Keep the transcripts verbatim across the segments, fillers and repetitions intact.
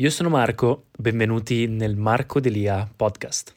Io sono Marco, benvenuti nel Marco Delia podcast.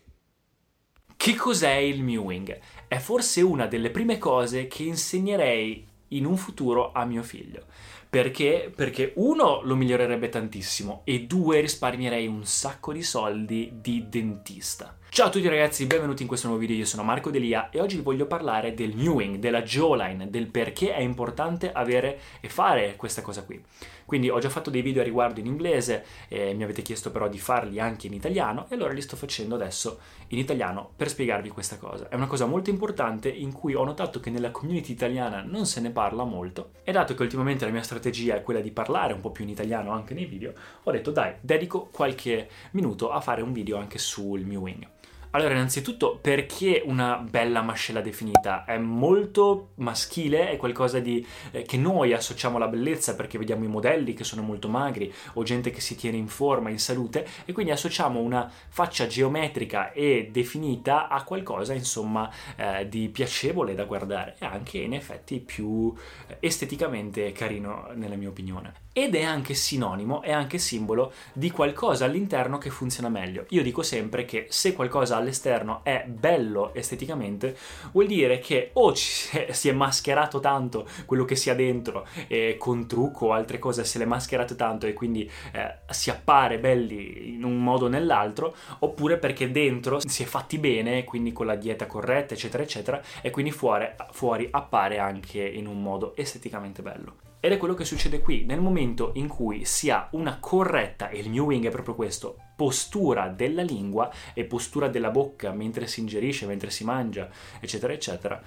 Che cos'è il mewing? È forse una delle prime cose che insegnerei in un futuro a mio figlio. Perché? Perché uno, lo migliorerebbe tantissimo, e due, risparmierei un sacco di soldi di dentista. Ciao a tutti ragazzi, benvenuti in questo nuovo video, io sono Marco Delia e oggi vi voglio parlare del mewing, della jawline, del perché è importante avere e fare questa cosa qui. Quindi ho già fatto dei video a riguardo in inglese, eh, mi avete chiesto però di farli anche in italiano e allora li sto facendo adesso in italiano per spiegarvi questa cosa. È una cosa molto importante in cui ho notato che nella community italiana non se ne parla molto e dato che ultimamente la mia strategia è quella di parlare un po' più in italiano anche nei video, ho detto dai, dedico qualche minuto a fare un video anche sul mewing. Allora, innanzitutto, perché una bella mascella definita? È molto maschile, è qualcosa di eh, che noi associamo alla bellezza perché vediamo i modelli che sono molto magri o gente che si tiene in forma, in salute, e quindi associamo una faccia geometrica e definita a qualcosa, insomma, eh, di piacevole da guardare e anche, in effetti, più esteticamente carino, nella mia opinione. Ed è anche sinonimo, è anche simbolo di qualcosa all'interno che funziona meglio. Io dico sempre che se qualcosa all'esterno è bello esteticamente, vuol dire che o ci, si è mascherato tanto quello che si ha dentro, eh, con trucco o altre cose se l'è mascherato tanto e quindi eh, si appare belli in un modo o nell'altro, oppure perché dentro si è fatti bene, quindi con la dieta corretta, eccetera, eccetera, e quindi fuori, fuori appare anche in un modo esteticamente bello. Ed è quello che succede qui, nel momento in cui si ha una corretta, e il mewing è proprio questo, postura della lingua e postura della bocca mentre si ingerisce, mentre si mangia, eccetera, eccetera,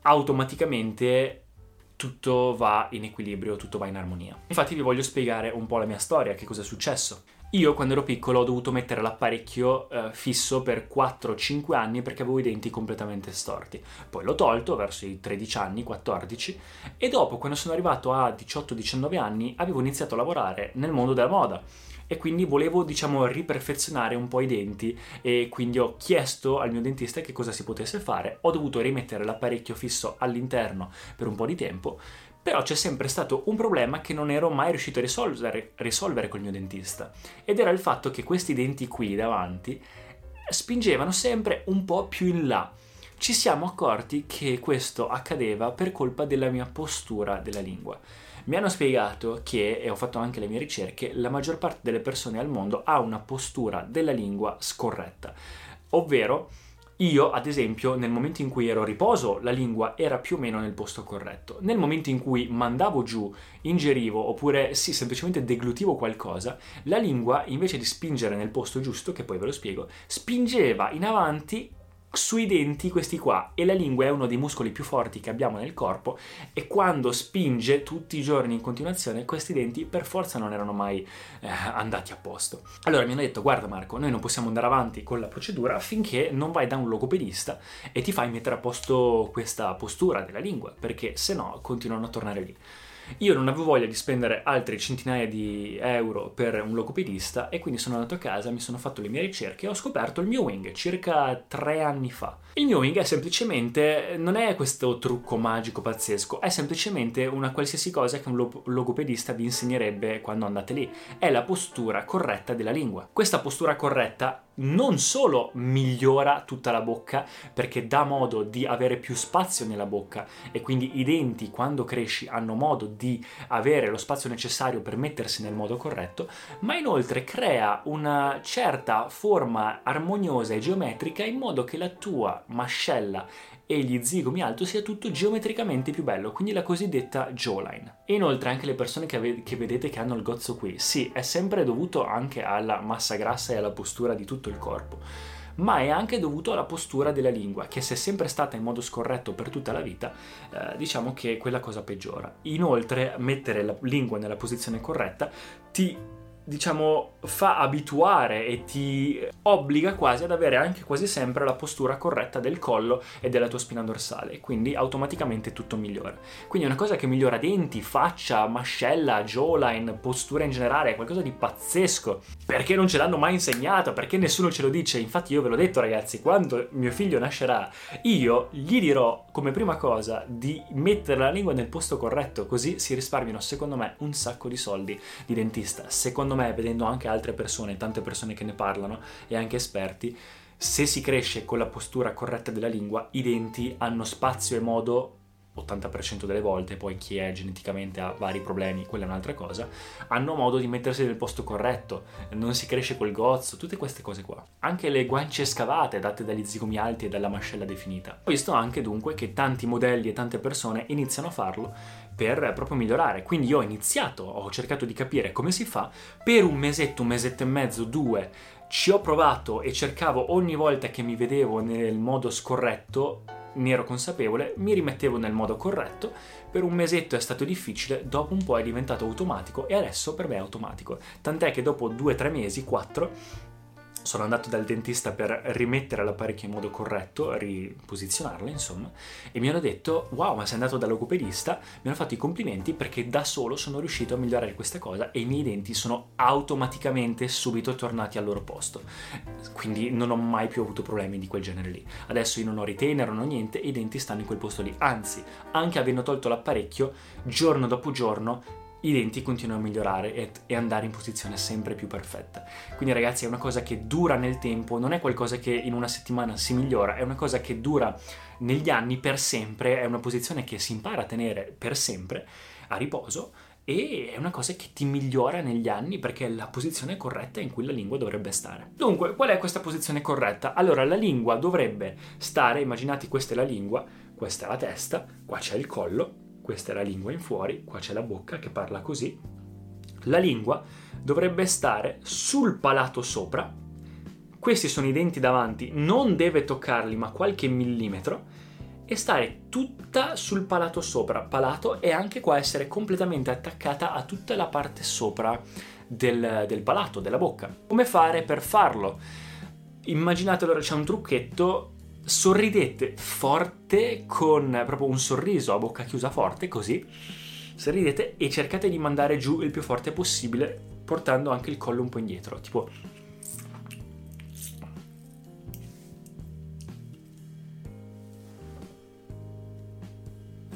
automaticamente tutto va in equilibrio, tutto va in armonia. Infatti vi voglio spiegare un po' la mia storia, che cosa è successo. Io quando ero piccolo ho dovuto mettere l'apparecchio eh, fisso per quattro cinque anni perché avevo i denti completamente storti. Poi l'ho tolto verso i tredici anni, quattordici, e dopo quando sono arrivato a diciotto diciannove anni avevo iniziato a lavorare nel mondo della moda e quindi volevo, diciamo, riperfezionare un po' i denti e quindi ho chiesto al mio dentista che cosa si potesse fare. Ho dovuto rimettere l'apparecchio fisso all'interno per un po' di tempo. Però c'è sempre stato un problema che non ero mai riuscito a risolvere, risolvere col mio dentista, ed era il fatto che questi denti qui davanti spingevano sempre un po' più in là. Ci siamo accorti che questo accadeva per colpa della mia postura della lingua. Mi hanno spiegato che, e ho fatto anche le mie ricerche, la maggior parte delle persone al mondo ha una postura della lingua scorretta, ovvero io, ad esempio, nel momento in cui ero a riposo, la lingua era più o meno nel posto corretto. Nel momento in cui mandavo giù, ingerivo, oppure sì, semplicemente deglutivo qualcosa, la lingua, invece di spingere nel posto giusto, che poi ve lo spiego, spingeva in avanti sui denti questi qua. E la lingua è uno dei muscoli più forti che abbiamo nel corpo e quando spinge tutti i giorni in continuazione, questi denti per forza non erano mai eh, andati a posto. Allora mi hanno detto, guarda Marco, noi non possiamo andare avanti con la procedura finché non vai da un logopedista e ti fai mettere a posto questa postura della lingua, perché se no continuano a tornare lì. Io non avevo voglia di spendere altre centinaia di euro per un logopedista e quindi sono andato a casa, mi sono fatto le mie ricerche e ho scoperto il mewing circa tre anni fa. Il mewing è semplicemente, non è questo trucco magico pazzesco, è semplicemente una qualsiasi cosa che un log- logopedista vi insegnerebbe quando andate lì. È la postura corretta della lingua. Questa postura corretta non solo migliora tutta la bocca perché dà modo di avere più spazio nella bocca e quindi i denti quando cresci hanno modo di avere lo spazio necessario per mettersi nel modo corretto, ma inoltre crea una certa forma armoniosa e geometrica in modo che la tua mascella e gli zigomi alto sia tutto geometricamente più bello, quindi la cosiddetta jawline. E inoltre anche le persone che, ave- che vedete che hanno il gozzo qui, sì, è sempre dovuto anche alla massa grassa e alla postura di tutto il corpo, ma è anche dovuto alla postura della lingua, che se è sempre stata in modo scorretto per tutta la vita, eh, diciamo che quella cosa peggiora. Inoltre mettere la lingua nella posizione corretta ti diciamo, fa abituare e ti obbliga quasi ad avere anche quasi sempre la postura corretta del collo e della tua spina dorsale, quindi automaticamente tutto migliora. Quindi è una cosa che migliora denti, faccia, mascella, jawline, postura in generale, è qualcosa di pazzesco. Perché non ce l'hanno mai insegnato? Perché nessuno ce lo dice? Infatti io ve l'ho detto, ragazzi, quando mio figlio nascerà, io gli dirò come prima cosa di mettere la lingua nel posto corretto, così si risparmiano, secondo me, un sacco di soldi di dentista. Secondo me, vedendo anche altre persone, tante persone che ne parlano e anche esperti, se si cresce con la postura corretta della lingua, i denti hanno spazio e modo ottanta per cento delle volte, poi chi è geneticamente ha vari problemi, quella è un'altra cosa, hanno modo di mettersi nel posto corretto, non si cresce col gozzo, tutte queste cose qua. Anche le guance scavate date dagli zigomi alti e dalla mascella definita. Ho visto anche dunque che tanti modelli e tante persone iniziano a farlo per proprio migliorare, quindi io ho iniziato, ho cercato di capire come si fa, per un mesetto, un mesetto e mezzo, due, ci ho provato e cercavo ogni volta che mi vedevo nel modo scorretto, ne ero consapevole, mi rimettevo nel modo corretto, per un mesetto è stato difficile, dopo un po' è diventato automatico e adesso per me è automatico, tant'è che dopo due, tre mesi, quattro, sono andato dal dentista per rimettere l'apparecchio in modo corretto, riposizionarla insomma, e mi hanno detto wow, ma sei andato dal logopedista, mi hanno fatto i complimenti perché da solo sono riuscito a migliorare questa cosa e i miei denti sono automaticamente subito tornati al loro posto, quindi non ho mai più avuto problemi di quel genere lì. Adesso io non ho retainer, non ho niente e i denti stanno in quel posto lì, anzi, anche avendo tolto l'apparecchio, giorno dopo giorno i denti continuano a migliorare e, e andare in posizione sempre più perfetta. Quindi ragazzi, è una cosa che dura nel tempo, non è qualcosa che in una settimana si migliora, è una cosa che dura negli anni per sempre, è una posizione che si impara a tenere per sempre a riposo e è una cosa che ti migliora negli anni perché è la posizione corretta in cui la lingua dovrebbe stare. Dunque, qual è questa posizione corretta? Allora, la lingua dovrebbe stare, immaginate questa è la lingua, questa è la testa, qua c'è il collo, questa è la lingua in fuori, qua c'è la bocca che parla così. La lingua dovrebbe stare sul palato sopra, questi sono i denti davanti, non deve toccarli ma qualche millimetro, e stare tutta sul palato sopra, palato, e anche qua essere completamente attaccata a tutta la parte sopra del, del palato, della bocca. Come fare per farlo? Immaginate, allora c'è un trucchetto. Sorridete forte con proprio un sorriso a bocca chiusa forte, così, sorridete e cercate di mandare giù il più forte possibile portando anche il collo un po' indietro, tipo...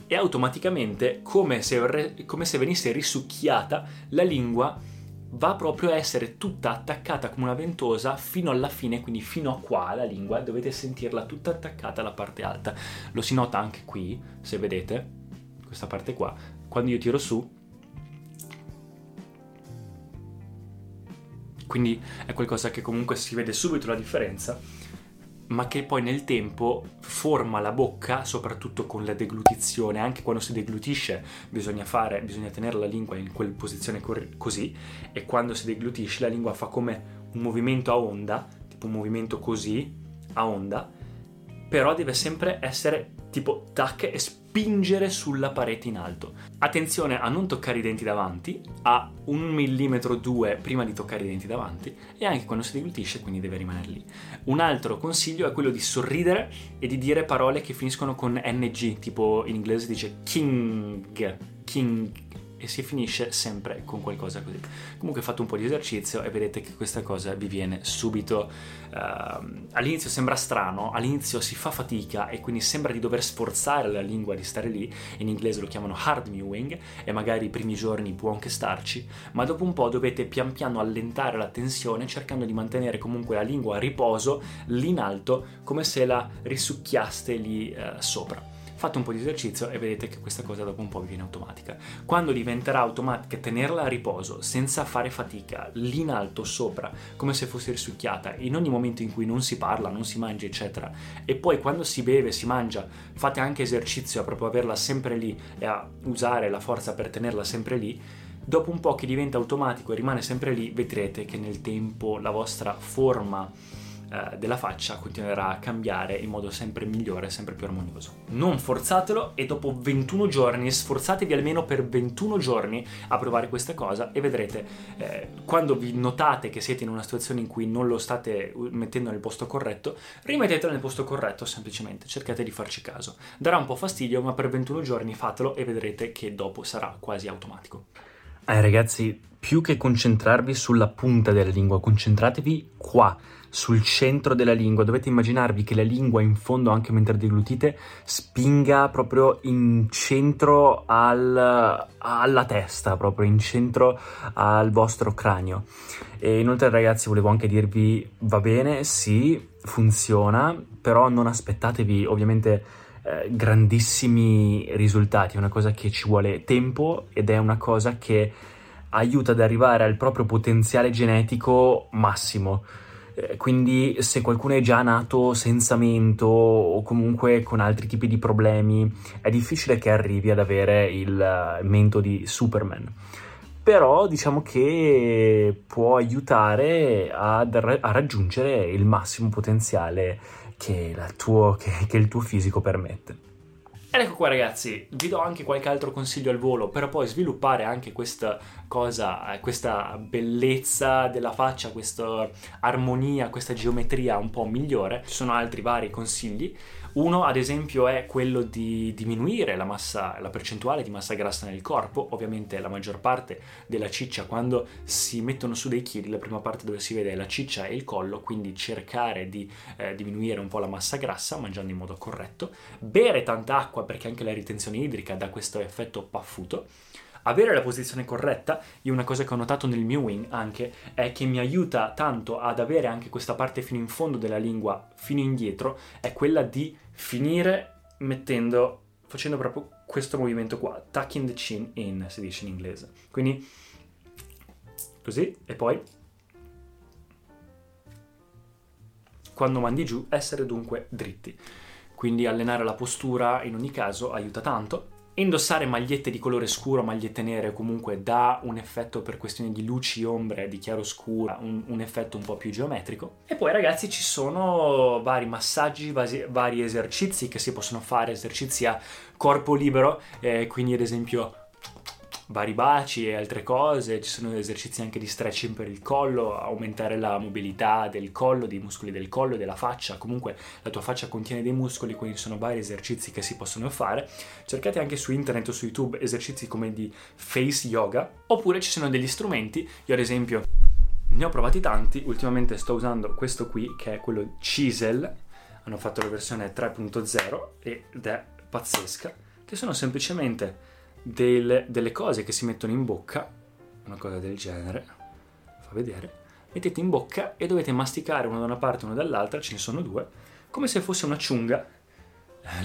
E automaticamente, come se, re... come se venisse risucchiata, la lingua va proprio a essere tutta attaccata come una ventosa fino alla fine, quindi fino a qua la lingua dovete sentirla tutta attaccata alla parte alta. Lo si nota anche qui, se vedete, questa parte qua, quando io tiro su. Quindi è qualcosa che comunque si vede subito la differenza, ma che poi nel tempo forma la bocca, soprattutto con la deglutizione. Anche quando si deglutisce bisogna fare, bisogna tenere la lingua in quella posizione così, e quando si deglutisce la lingua fa come un movimento a onda, tipo un movimento così, a onda, però deve sempre essere tipo tac e spingere sulla parete in alto. Attenzione a non toccare i denti davanti, a un millimetro due prima di toccare i denti davanti, e anche quando si deglutisce quindi deve rimanere lì. Un altro consiglio è quello di sorridere e di dire parole che finiscono con ng, tipo in inglese dice king, king, e si finisce sempre con qualcosa così. Comunque fate un po' di esercizio e vedete che questa cosa vi viene subito. Uh, all'inizio sembra strano, all'inizio si fa fatica e quindi sembra di dover sforzare la lingua di stare lì, in inglese lo chiamano hard mewing, e magari i primi giorni può anche starci, ma dopo un po' dovete pian piano allentare la tensione cercando di mantenere comunque la lingua a riposo lì in alto, come se la risucchiaste lì uh, sopra. Fate un po' di esercizio e vedete che questa cosa dopo un po' vi viene automatica. Quando diventerà automatica, tenerla a riposo, senza fare fatica, lì in alto, sopra, come se fosse risucchiata, in ogni momento in cui non si parla, non si mangia, eccetera, e poi quando si beve, si mangia, fate anche esercizio a proprio averla sempre lì e a usare la forza per tenerla sempre lì, dopo un po' che diventa automatico e rimane sempre lì, vedrete che nel tempo la vostra forma eh, della faccia continuerà a cambiare in modo sempre migliore, sempre più armonioso. Non forzatelo, e dopo ventuno giorni, sforzatevi almeno per ventuno giorni a provare questa cosa, e vedrete, eh, quando vi notate che siete in una situazione in cui non lo state mettendo nel posto corretto, rimettetelo nel posto corretto semplicemente, cercate di farci caso. Darà un po' fastidio, ma per ventuno giorni fatelo e vedrete che dopo sarà quasi automatico. Eh ragazzi, più che concentrarvi sulla punta della lingua, concentratevi qua, sul centro della lingua. Dovete immaginarvi che la lingua in fondo, anche mentre deglutite, spinga proprio in centro al, alla testa, proprio in centro al vostro cranio. E inoltre ragazzi, volevo anche dirvi, va bene, sì, funziona, però non aspettatevi ovviamente Eh, grandissimi risultati. È una cosa che ci vuole tempo ed è una cosa che aiuta ad arrivare al proprio potenziale genetico massimo. Eh, quindi se qualcuno è già nato senza mento o comunque con altri tipi di problemi, è difficile che arrivi ad avere il mento di Superman. Però diciamo che può aiutare ad ra- a raggiungere il massimo potenziale Che, la tuo, che, che il tuo fisico permette. Ed ecco qua ragazzi, vi do anche qualche altro consiglio al volo per poi sviluppare anche questa cosa, questa bellezza della faccia, questa armonia, questa geometria un po' migliore. Ci sono altri vari consigli. Uno ad esempio è quello di diminuire la massa, la percentuale di massa grassa nel corpo. Ovviamente la maggior parte della ciccia, quando si mettono su dei chili, la prima parte dove si vede è la ciccia e il collo, quindi cercare di eh, diminuire un po' la massa grassa mangiando in modo corretto, bere tanta acqua perché anche la ritenzione idrica dà questo effetto paffuto, avere la posizione corretta. Io una cosa che ho notato nel Mewing anche è che mi aiuta tanto ad avere anche questa parte fino in fondo della lingua, fino indietro, è quella di finire mettendo, facendo proprio questo movimento qua, tucking the chin in, si dice in inglese. Quindi così, e poi quando mandi giù essere dunque dritti. Quindi allenare la postura in ogni caso aiuta tanto. Indossare magliette di colore scuro, magliette nere, comunque dà un effetto per questioni di luci, ombre, di chiaroscuro, un, un effetto un po' più geometrico. E poi ragazzi ci sono vari massaggi, vasi, vari esercizi che si possono fare, esercizi a corpo libero, eh, quindi ad esempio vari baci e altre cose. Ci sono esercizi anche di stretching per il collo, aumentare la mobilità del collo, dei muscoli del collo e della faccia. Comunque la tua faccia contiene dei muscoli, quindi sono vari esercizi che si possono fare. Cercate anche su internet o su YouTube esercizi come di face yoga, oppure ci sono degli strumenti. Io ad esempio ne ho provati tanti, ultimamente sto usando questo qui che è quello Chisel, hanno fatto la versione tre punto zero ed è pazzesca, che sono semplicemente Del, delle cose che si mettono in bocca, una cosa del genere, fa vedere, mettete in bocca e dovete masticare uno da una parte e uno dall'altra, ce ne sono due, come se fosse una ciunga.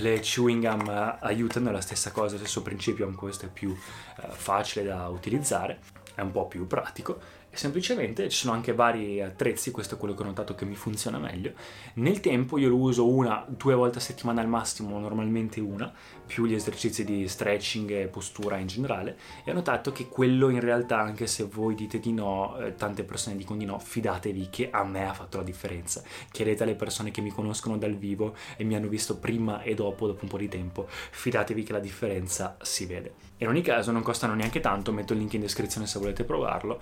Le chewing gum aiutano, è la stessa cosa, lo stesso principio, anche questo è più eh, facile da utilizzare, è un po' più pratico. Semplicemente ci sono anche vari attrezzi, questo è quello che ho notato che mi funziona meglio. Nel tempo io lo uso una, due volte a settimana al massimo, normalmente una, più gli esercizi di stretching e postura in generale, e ho notato che quello in realtà, anche se voi dite di no, eh, tante persone dicono di no, fidatevi che a me ha fatto la differenza. Chiedete alle persone che mi conoscono dal vivo e mi hanno visto prima e dopo, dopo un po' di tempo, fidatevi che la differenza si vede. In ogni caso non costano neanche tanto, metto il link in descrizione se volete provarlo.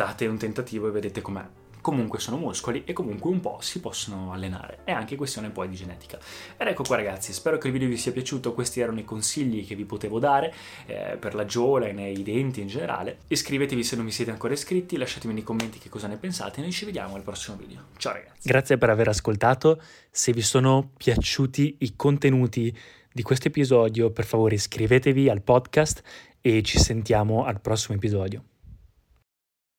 Date un tentativo e vedete com'è. Comunque sono muscoli e comunque un po' si possono allenare. È anche questione poi di genetica. Ed ecco qua ragazzi, spero che il video vi sia piaciuto. Questi erano i consigli che vi potevo dare eh, per la jawline e i denti in generale. Iscrivetevi se non vi siete ancora iscritti, lasciatemi nei commenti che cosa ne pensate e noi ci vediamo al prossimo video. Ciao ragazzi. Grazie per aver ascoltato. Se vi sono piaciuti i contenuti di questo episodio, per favore iscrivetevi al podcast e ci sentiamo al prossimo episodio.